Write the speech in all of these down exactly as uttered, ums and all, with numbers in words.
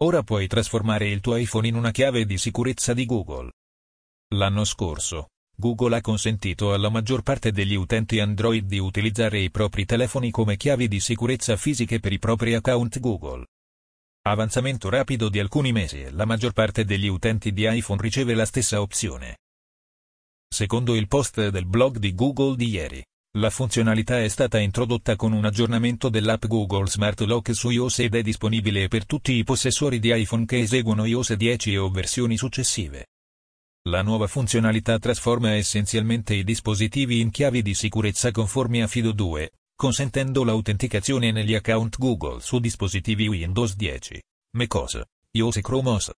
Ora puoi trasformare il tuo iPhone in una chiave di sicurezza di Google. L'anno scorso, Google ha consentito alla maggior parte degli utenti Android di utilizzare i propri telefoni come chiavi di sicurezza fisiche per i propri account Google. Avanzamento rapido di alcuni mesi e la maggior parte degli utenti di iPhone riceve la stessa opzione. Secondo il post del blog di Google di ieri, la funzionalità è stata introdotta con un aggiornamento dell'app Google Smart Lock su iOS ed è disponibile per tutti i possessori di iPhone che eseguono iOS dieci o versioni successive. La nuova funzionalità trasforma essenzialmente i dispositivi in chiavi di sicurezza conformi a FIDO due, consentendo l'autenticazione negli account Google su dispositivi Windows dieci, macOS, iOS e ChromeOS.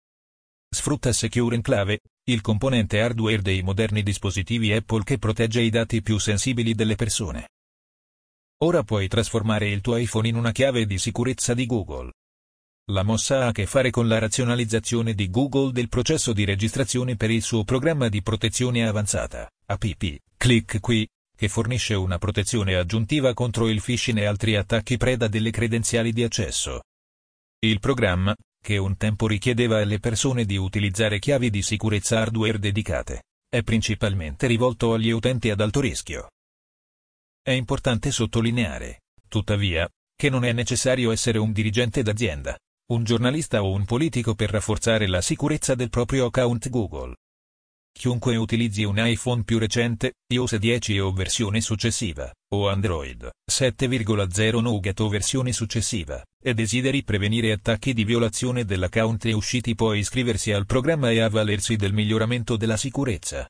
Sfrutta Secure Enclave, il componente hardware dei moderni dispositivi Apple che protegge i dati più sensibili delle persone. Ora puoi trasformare il tuo iPhone in una chiave di sicurezza di Google. La mossa ha a che fare con la razionalizzazione di Google del processo di registrazione per il suo programma di protezione avanzata, app, Click Qui, che fornisce una protezione aggiuntiva contro il phishing e altri attacchi preda delle credenziali di accesso. Il programma, che un tempo richiedeva alle persone di utilizzare chiavi di sicurezza hardware dedicate, è principalmente rivolto agli utenti ad alto rischio. È importante sottolineare, tuttavia, che non è necessario essere un dirigente d'azienda, un giornalista o un politico per rafforzare la sicurezza del proprio account Google. Chiunque utilizzi un iPhone più recente, iOS dieci o versione successiva, o Android sette punto zero Nougat o versione successiva, e desideri prevenire attacchi di violazione dell'account e usciti può iscriversi al programma e avvalersi del miglioramento della sicurezza.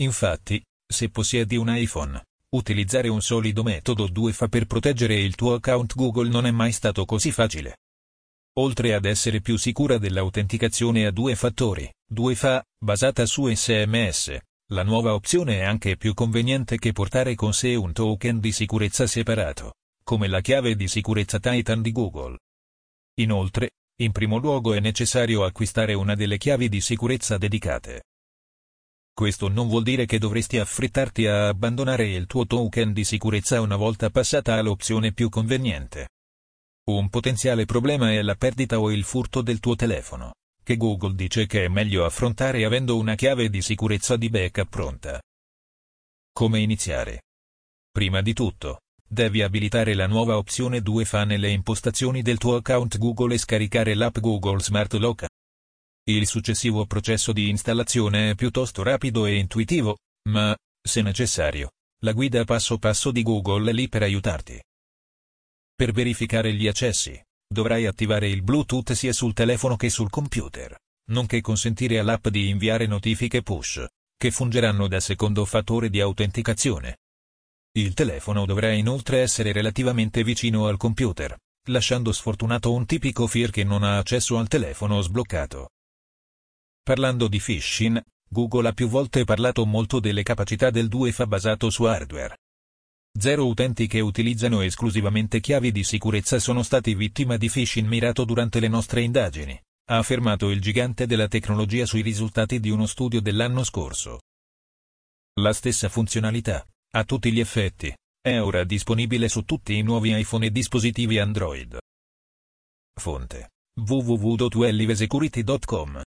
Infatti, se possiedi un iPhone, utilizzare un solido metodo due F A per proteggere il tuo account Google non è mai stato così facile. Oltre ad essere più sicura dell'autenticazione a due fattori, due F A, basata su S M S, la nuova opzione è anche più conveniente che portare con sé un token di sicurezza separato, come la chiave di sicurezza Titan di Google. Inoltre, in primo luogo è necessario acquistare una delle chiavi di sicurezza dedicate. Questo non vuol dire che dovresti affrettarti a abbandonare il tuo token di sicurezza una volta passata all'opzione più conveniente. Un potenziale problema è la perdita o il furto del tuo telefono, che Google dice che è meglio affrontare avendo una chiave di sicurezza di backup pronta. Come iniziare? Prima di tutto, devi abilitare la nuova opzione due F A nelle impostazioni del tuo account Google e scaricare l'app Google Smart Lock. Il successivo processo di installazione è piuttosto rapido e intuitivo, ma, se necessario, la guida passo passo di Google è lì per aiutarti. Per verificare gli accessi, dovrai attivare il Bluetooth sia sul telefono che sul computer, nonché consentire all'app di inviare notifiche push, che fungeranno da secondo fattore di autenticazione. Il telefono dovrà inoltre essere relativamente vicino al computer, lasciando sfortunato un tipico F I R che non ha accesso al telefono sbloccato. Parlando di phishing, Google ha più volte parlato molto delle capacità del due F A basato su hardware. Zero utenti che utilizzano esclusivamente chiavi di sicurezza sono stati vittima di phishing mirato durante le nostre indagini, ha affermato il gigante della tecnologia sui risultati di uno studio dell'anno scorso. La stessa funzionalità, a tutti gli effetti, è ora disponibile su tutti i nuovi iPhone e dispositivi Android. Fonte: w w w punto twelve security punto com